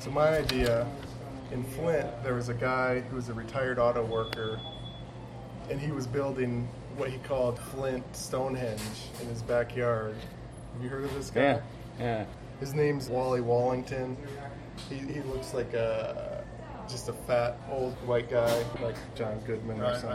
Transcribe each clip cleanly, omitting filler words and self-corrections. So my idea, in Flint, there was a guy who was a retired auto worker, and he was building what he called Flint Stonehenge in his backyard. Have you heard of this guy? Yeah, yeah. His name's Wally Wallington. He looks like just a fat old white guy, like John Goodman or something.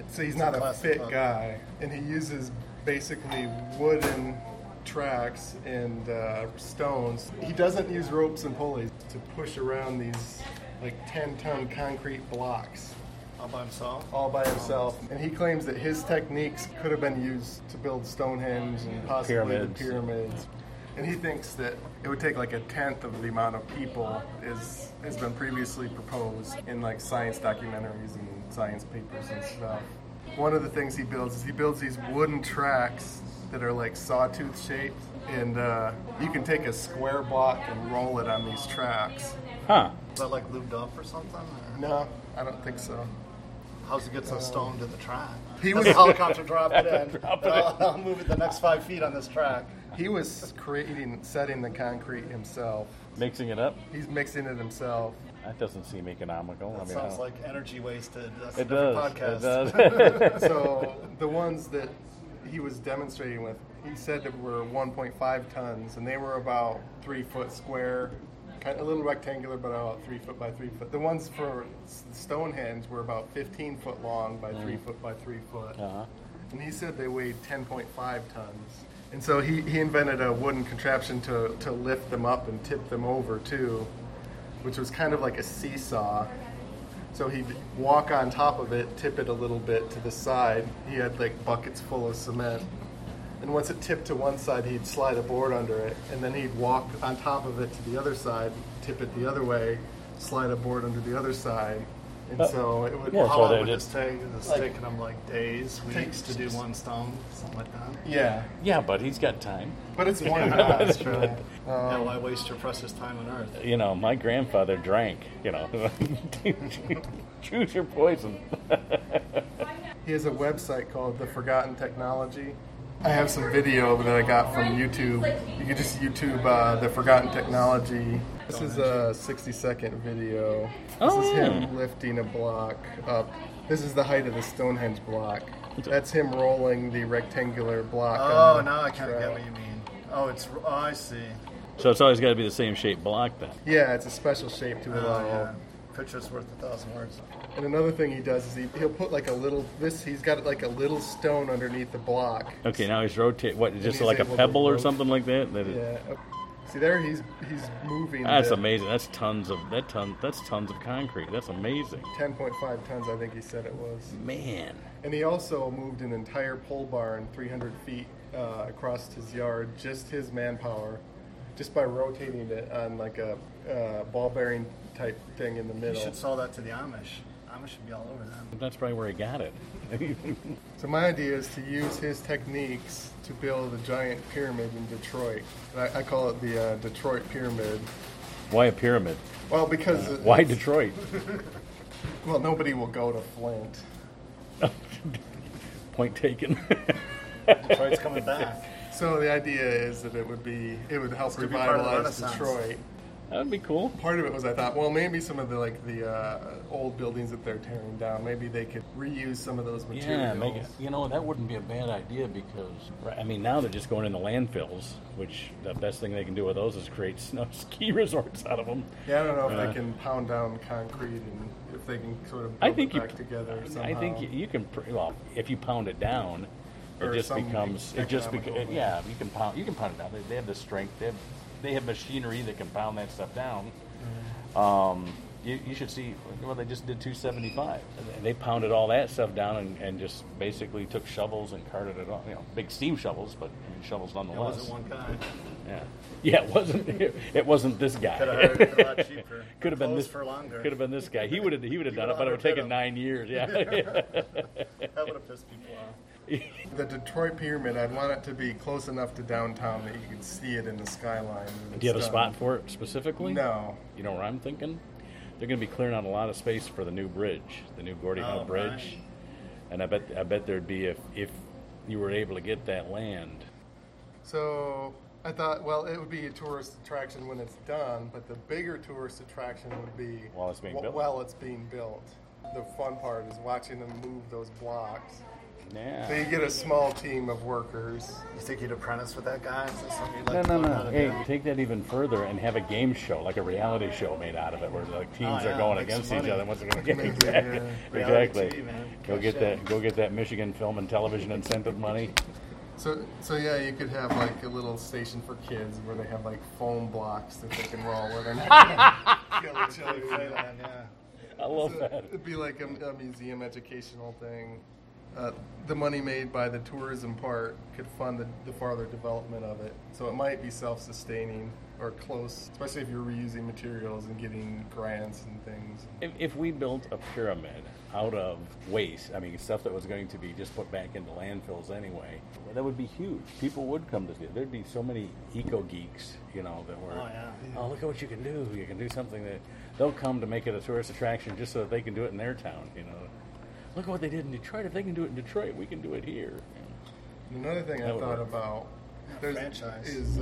Right. So he's not a fit guy, and he uses basically wooden tracks and stones. He doesn't use ropes and pulleys to push around these like 10-ton concrete blocks. All by himself? All by himself. And he claims that his techniques could have been used to build Stonehenge and possibly the pyramids. And he thinks that it would take like 1/10 of the amount of people as has been previously proposed in like science documentaries and science papers and stuff. One of the things he builds is he builds these wooden tracks that are like sawtooth shaped, and you can take a square block and roll it on these tracks. Huh. Is that like lubed up or something? Or? No, I don't think so. How's it get so stone to the track? He was a helicopter drop it in. I'll move it the next 5 feet on this track. He was setting the concrete himself. Mixing it up? He's mixing it himself. That doesn't seem economical. That sounds like energy wasted. That's a different podcast. It does. So the ones that he was demonstrating with, he said that were 1.5 tons, and they were about 3 foot square, kind of a little rectangular, but about 3 foot by 3 foot. The ones for Stonehenge were about 15 foot long by 3 foot by 3 foot. Uh-huh. And he said they weighed 10.5 tons. And so he invented a wooden contraption to lift them up and tip them over too, which was kind of like a seesaw. So he'd walk on top of it, tip it a little bit to the side. He had like buckets full of cement. And once it tipped to one side, he'd slide a board under it. And then he'd walk on top of it to the other side, tip it the other way, slide a board under the other side. And so it would, how long would this take? It's taking him like days, weeks to do one stone, something like that. Yeah. Yeah, but he's got time. But it's one time. That's true. Yeah, why waste your precious time on Earth? You know, my grandfather drank, you know. Choose your poison. He has a website called The Forgotten Technology. I have some video that I got from YouTube. You can just YouTube The Forgotten Technology. This is a 60-second video. This is him lifting a block up. This is the height of the Stonehenge block. That's him rolling the rectangular block. Oh, now I kind of get what you mean. Oh, I see. So it's always got to be the same shaped block then. Yeah, it's a special shape to it all. Yeah. Picture's worth 1,000 words. And another thing he does is he'll put like a little he's got like a little stone underneath the block. Okay, now he's rotating. What, just like a pebble or something like that? Yeah. See there, he's moving. That's amazing. That's tons of concrete. That's amazing. 10.5 tons, I think he said it was. Man. And he also moved an entire pole barn 300 feet across his yard, just his manpower, just by rotating it on like a ball bearing type thing in the middle. You should sell that to the Amish. Amish should be all over them. That's probably where he got it. So my idea is to use his techniques to build a giant pyramid in Detroit. I call it the Detroit Pyramid. Why a pyramid? Well, because... why Detroit? Well, nobody will go to Flint. Point taken. Detroit's coming back. So the idea is that it would help revitalize Detroit. That would be cool. Part of it was I thought, well, maybe some of the old buildings that they're tearing down, maybe they could reuse some of those materials. Yeah, that wouldn't be a bad idea because, I mean, now they're just going into landfills, which the best thing they can do with those is create ski resorts out of them. Yeah, I don't know if they can pound down concrete and if they can sort of put it back together somehow. I think you can, if you pound it down, you can pound it down. They have the strength, they have machinery that can pound that stuff down. Mm-hmm. You should see, they just did 275. They pounded all that stuff down and just basically took shovels and carted it off. Big steam shovels, but shovels nonetheless. It wasn't one guy. Yeah. Yeah, it wasn't this guy. Could have been a lot cheaper. Could have been this for longer. Could have been this guy. He would have done it, but it would have taken 9 years. Yeah. That would have pissed people off. The Detroit Pyramid, I'd want it to be close enough to downtown that you can see it in the skyline. Do you have a spot for it specifically? No. You know where I'm thinking? They're going to be clearing out a lot of space for the new bridge, the new Gordie Howe Bridge. Right. And I bet there'd be if you were able to get that land. So I thought, well, it would be a tourist attraction when it's done, but the bigger tourist attraction would be while it's being built. The fun part is watching them move those blocks. Yeah. So you get a small team of workers. You think you'd apprentice with that guy? No. Hey, take that even further and have a game show, like a reality show made out of it, where like teams are going against each other. What's it going to get? Exactly. TV, go get that Michigan Film and Television Incentive money. So yeah, you could have like a little station for kids where they have like foam blocks that they can roll with and kill each other. Yeah. I love that. It'd be like a museum educational thing. The money made by the tourism part could fund the farther development of it. So it might be self-sustaining or close, especially if you're reusing materials and getting grants and things. If we built a pyramid out of waste, I mean, stuff that was going to be just put back into landfills anyway, that would be huge. People would come to see it. There'd be so many eco-geeks, you know, that were, look at what you can do. You can do something that they'll come to make it a tourist attraction just so that they can do it in their town, you know. Look at what they did in Detroit. If they can do it in Detroit, we can do it here. Another thing I thought about is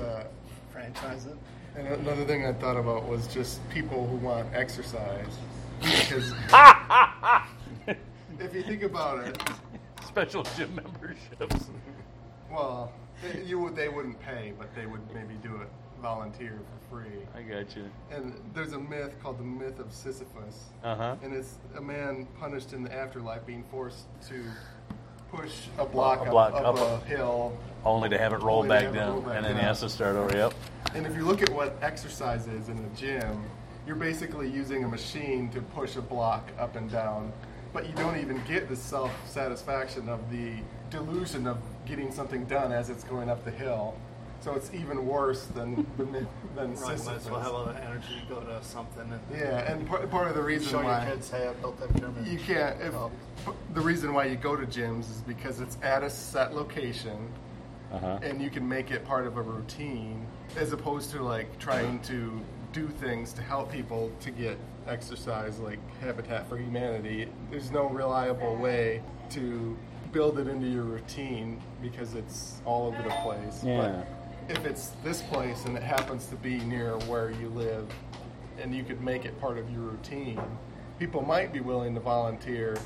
franchise it. And another thing I thought about was just people who want exercise. Because if you think about it, special gym memberships. Well, they wouldn't pay, but they would maybe do it volunteer for free. I got you. And there's a myth called the myth of Sisyphus. Uh-huh. And it's a man punished in the afterlife being forced to push a block up a hill. Only to have it rolled back down. And then he has to start over. Yep. And if you look at what exercise is in a gym, you're basically using a machine to push a block up and down. But you don't even get the self-satisfaction of the delusion of getting something done as it's going up the hill. So it's even worse than Sisyphus. Might as well have all the energy to go to something. And part of the reason why your kids, hey, I built that pyramid. You can't. The reason why you go to gyms is because it's at a set location, and you can make it part of a routine, as opposed to like trying to do things to help people to get exercise, like Habitat for Humanity. There's no reliable way to build it into your routine because it's all over the place. Yeah. But if it's this place and it happens to be near where you live and you could make it part of your routine, people might be willing to volunteer,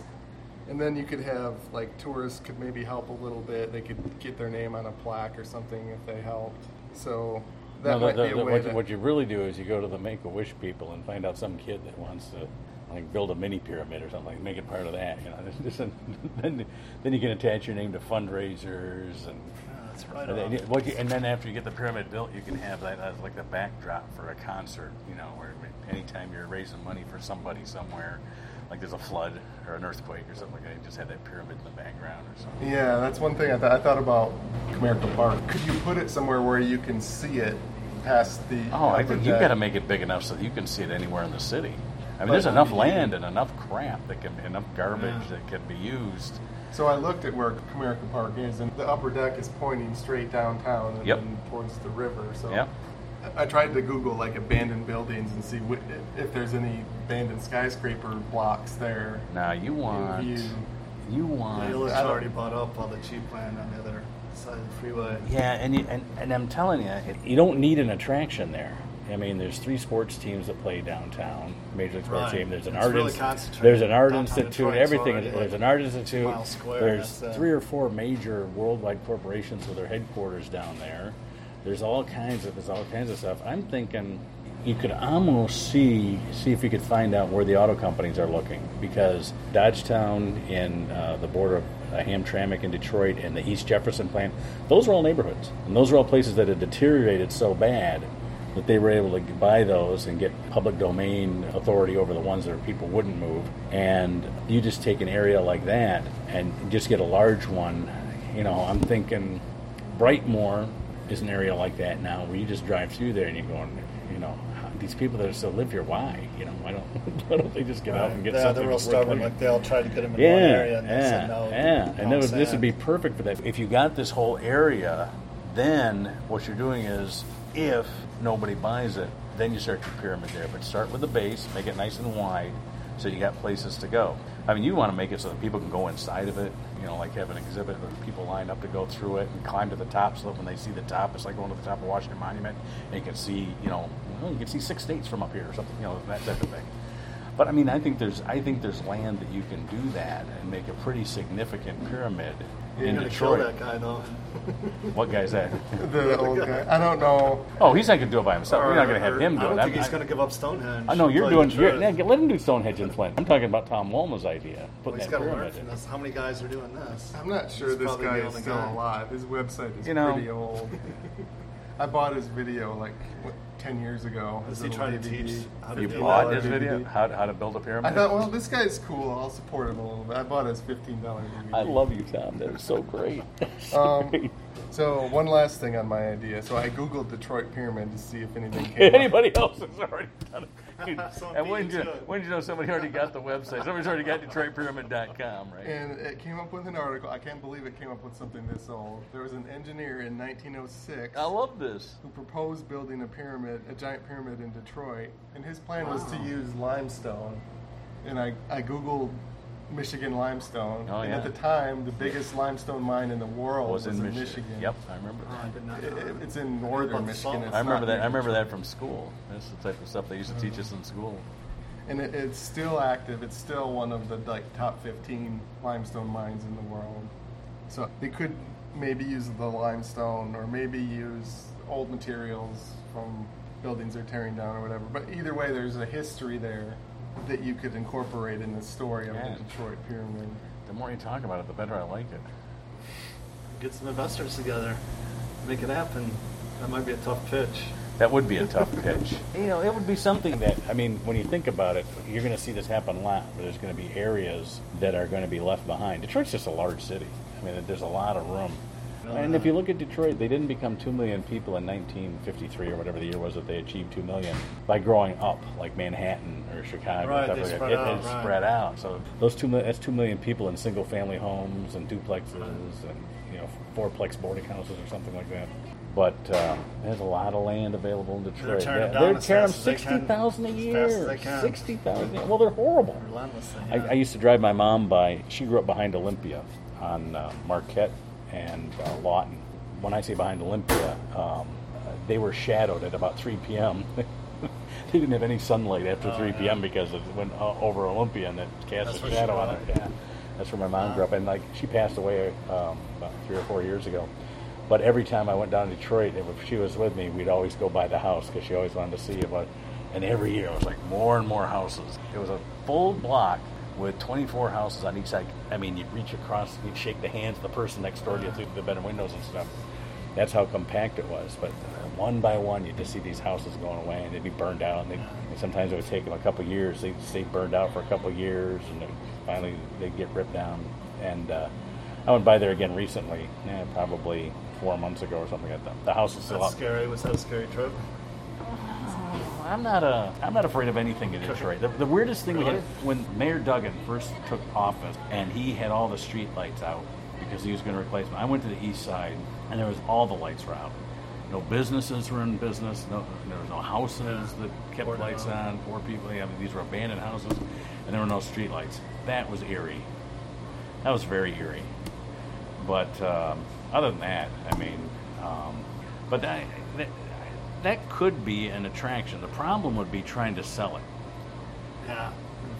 and then you could have like tourists could maybe help a little bit. They could get their name on a plaque or something if they helped. So what you really do is you go to the Make-A-Wish people and find out some kid that wants to like build a mini pyramid or something, like make it part of that, you know. Then you can attach your name to fundraisers and. That's right. And then after you get the pyramid built, you can have that as like the backdrop for a concert, you know, where anytime you're raising money for somebody somewhere, like there's a flood or an earthquake or something like that, you just have that pyramid in the background or something. Yeah, that's one thing I thought about Comerica Park. Could you put it somewhere where you can see it past the... Oh, I think you've got to make it big enough so that you can see it anywhere in the city. I mean, there's enough land and enough crap enough garbage that can be used. So I looked at where Comerica Park is, and the upper deck is pointing straight downtown and towards the river. So I tried to Google like abandoned buildings and see if there's any abandoned skyscraper blocks there. Now It's already bought up all the cheap land on the other side of the freeway. Yeah, and I'm telling you, you don't need an attraction there. I mean, there's 3 sports teams that play downtown. Major League Sports team. There's an art institute. There's 3 or 4 major worldwide corporations with their headquarters down there. There's all kinds of stuff. I'm thinking you could almost see if you could find out where the auto companies are looking, because Dodgetown and the border of Hamtramck in Detroit and the East Jefferson plant, those are all neighborhoods, and those are all places that had deteriorated so bad that they were able to buy those and get public domain authority over the ones that people wouldn't move. And you just take an area like that and just get a large one. You know, I'm thinking Brightmoor is an area like that now, where you just drive through there and you're going, you know, these people that still live here, why? You know, why don't they just get out and get something? Yeah, they're real stubborn. Like they'll try to get them in one area and they said no. Yeah, and this would be perfect for that. If you got this whole area, then what you're doing is, if nobody buys it, then you start your pyramid there. But start with the base, make it nice and wide, so you got places to go. I mean, you want to make it so that people can go inside of it, you know, like have an exhibit that people line up to go through it and climb to the top, so that when they see the top, it's like going to the top of Washington Monument and you can see, you can see six states from up here or something, that type of thing. But I mean, I think there's land that you can do that and make a pretty significant pyramid in Detroit. You're going to kill that guy, though. What guy's that? The old guy. I don't know. Oh, he's not going to do it by himself. We're not going to have him do it. I don't think he's going to give up Stonehenge. I know you're doing. Let him do Stonehenge in Flint. I'm talking about Tom Woolman's idea. He's got to learn from this. How many guys are doing this? I'm not sure this guy is still alive. His website is pretty old. I bought his video 10 years ago. Is he trying to teach? You bought his video? How to build a pyramid? I thought, well, this guy's cool. I'll support him a little bit. I bought his $15 DVD. I love you, Tom. That was so great. So one last thing on my idea. So I Googled Detroit Pyramid to see if anything came Anybody else has already done it. And when did you know somebody already got the website? Somebody's already got DetroitPyramid.com, right? And it came up with an article. I can't believe it came up with something this old. There was an engineer in 1906. I love this. Who proposed building a giant pyramid in Detroit. And his plan was to use limestone. And I Googled Michigan limestone, at the time the biggest limestone mine in the world was in Michigan. Yep, I remember that. It's in northern Michigan. I remember that from school. That's the type of stuff they used to teach us in school. And it's still active. It's still one of the top 15 limestone mines in the world. So they could maybe use the limestone, or maybe use old materials from buildings they're tearing down or whatever. But either way, there's a history there that you could incorporate in the story of the Detroit Pyramid. The more you talk about it, the better I like it. Get some investors together, make it happen. That might be a tough pitch. That would be a tough pitch. It would be something that, I mean, when you think about it, you're going to see this happen a lot, where there's going to be areas that are going to be left behind. Detroit's just a large city. I mean, there's a lot of room. And if you look at Detroit, they didn't become 2 million people in 1953 or whatever the year was that they achieved 2 million by growing up, like Manhattan or Chicago. Right, and stuff like that. It spread out. So those 2 million, that's 2 million people in single-family homes and duplexes and fourplex boarding houses or something like that. But there's a lot of land available in Detroit. They're tearing 60,000 a year. 60,000. Well, they're horrible. Relentlessly. Yeah. I used to drive my mom by. She grew up behind Olympia on Marquette and Lawton. When I say behind Olympia, they were shadowed at about 3 p.m. They didn't have any sunlight after 3 p.m. because it went over Olympia and it cast a shadow on it. Yeah. That's where my mom grew up. And she passed away about 3 or 4 years ago. But every time I went down to Detroit, if she was with me, we'd always go by the house because she always wanted to see it. And every year it was more and more houses. It was a full block with 24 houses on each side. I mean, you'd reach across, you'd shake the hands of the person next door to you through the bedroom windows and stuff. That's how compact it was. But one by one, you'd just see these houses going away, and they'd be burned out. And sometimes it would take them a couple of years. They'd stay burned out for a couple of years, and finally they'd get ripped down. And I went by there again recently, probably 4 months ago or something like that. The house is still up. That's scary. Was that a scary trip? I'm not afraid of anything in Detroit. The weirdest thing we had when Mayor Duggan first took office, and he had all the street lights out because he was going to replace them. I went to the east side, and there was all the lights were out. No businesses were in business. There was no houses that kept lights on. Poor people. I mean, these were abandoned houses, and there were no street lights. That was eerie. That was very eerie. But other than that, I mean, That could be an attraction. The problem would be trying to sell it. Yeah,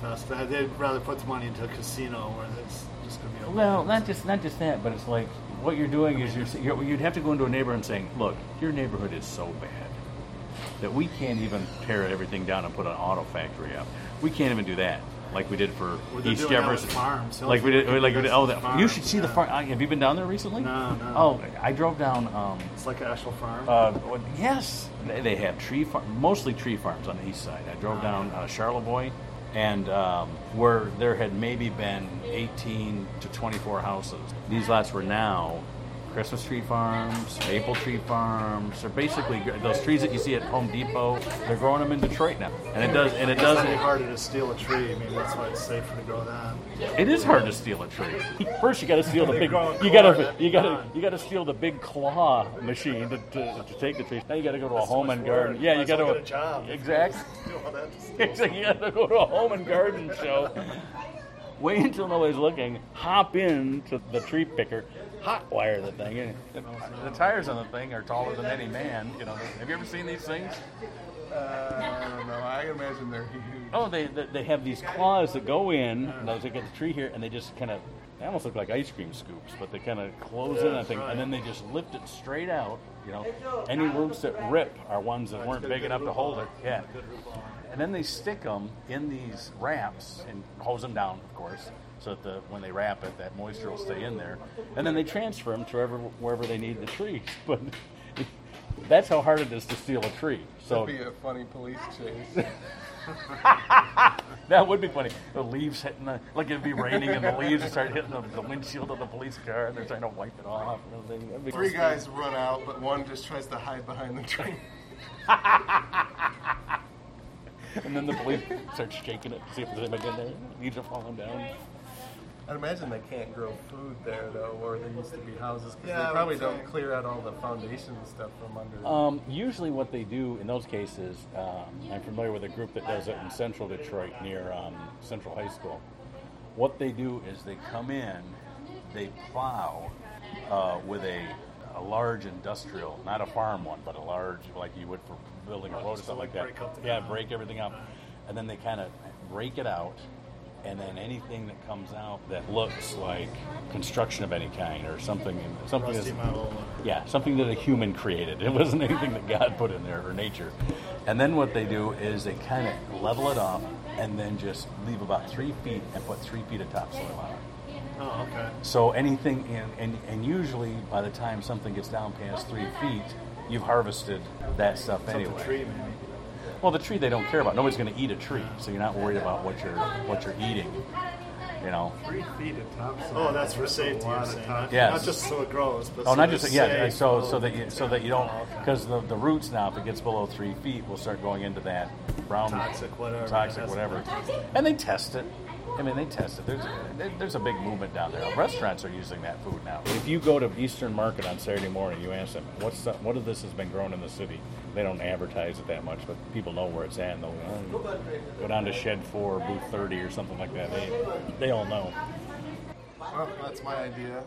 invest. They'd rather put the money into a casino where it's just going to be open. Well, not just that, but it's like what you're doing is you'd have to go into a neighborhood and saying, look, your neighborhood is so bad that we can't even tear everything down and put an auto factory up. We can't even do that like we did for East Jefferson. Farms. You should see the farm. Have you been down there recently? No. Oh, I drove down. It's like an actual farm. Yes, they have mostly tree farms on the east side. I drove down Charlevoix, and where there had maybe been 18 to 24 houses. These lots were now Christmas tree farms, maple tree farms. They're basically those trees that you see at Home Depot. They're growing them in Detroit now, and it does. It's harder to steal a tree. I mean, that's why it's safer to grow that. It is hard to steal a tree. First, you got to steal the big. You got to steal the big claw machine to take the tree. Now you got to go to a Home and Garden. Yeah, you got to get a job. Exactly. You got to go to a Home and Garden show. wait until nobody's looking, hop in to the tree picker, hot wire the thing. And the tires on the thing are taller than any man. You know, have you ever seen these things? No, I imagine they're huge. Oh, they have these claws that go in, and those get the tree here, and they just kind of, they almost look like ice cream scoops, but they kind of close in on things, and then they just lift it straight out. You know, any roots that rip are ones that weren't big enough to hold it. Yeah. And then they stick them in these wraps and hose them down, of course, so that when they wrap it, that moisture will stay in there. And then they transfer them to wherever they need the trees. But that's how hard it is to steal a tree. So that'd be a funny police chase. That would be funny. The leaves hitting like it'd be raining, and the leaves start hitting the windshield of the police car, and they're trying to wipe it off. And everything. Three guys run out, but one just tries to hide behind the tree. And then the police start shaking it to see if there's anybody in there. Leaves are falling down. I'd imagine they can't grow food there, though, or there used to be houses, because they probably don't clear out all the foundation stuff from under. Usually what they do in those cases, I'm familiar with a group that does it in central Detroit near Central High School. What they do is they come in, they plow with a large industrial, not a farm one, but a large, like you would for building a road or something like that. Break everything up. And then they kind of break it out. And then anything that comes out that looks like construction of any kind or something something that a human created. It wasn't anything that God put in there or nature. And then what they do is they kind of level it up and then just leave about 3 feet and put 3 feet of topsoil on it. Oh, okay. So anything, and usually by the time something gets down past 3 feet, you've harvested that stuff anyway. The tree, maybe. Well, the tree they don't care about. Nobody's going to eat a tree, so you're not worried about what you're eating. You know. 3 feet of topsoil. Oh, that's for safety. Yes. Not just so it grows, but so that you don't, because the roots now, if it gets below 3 feet, will start going into that brown toxic whatever. And they test it. I mean, they test it. There's a big movement down there. Restaurants are using that food now. If you go to Eastern Market on Saturday morning, you ask them, what of this has been grown in the city? They don't advertise it that much, but people know where it's at, and they'll go down to Shed 4, Booth 30, or something like that. They all know. Well, that's my idea.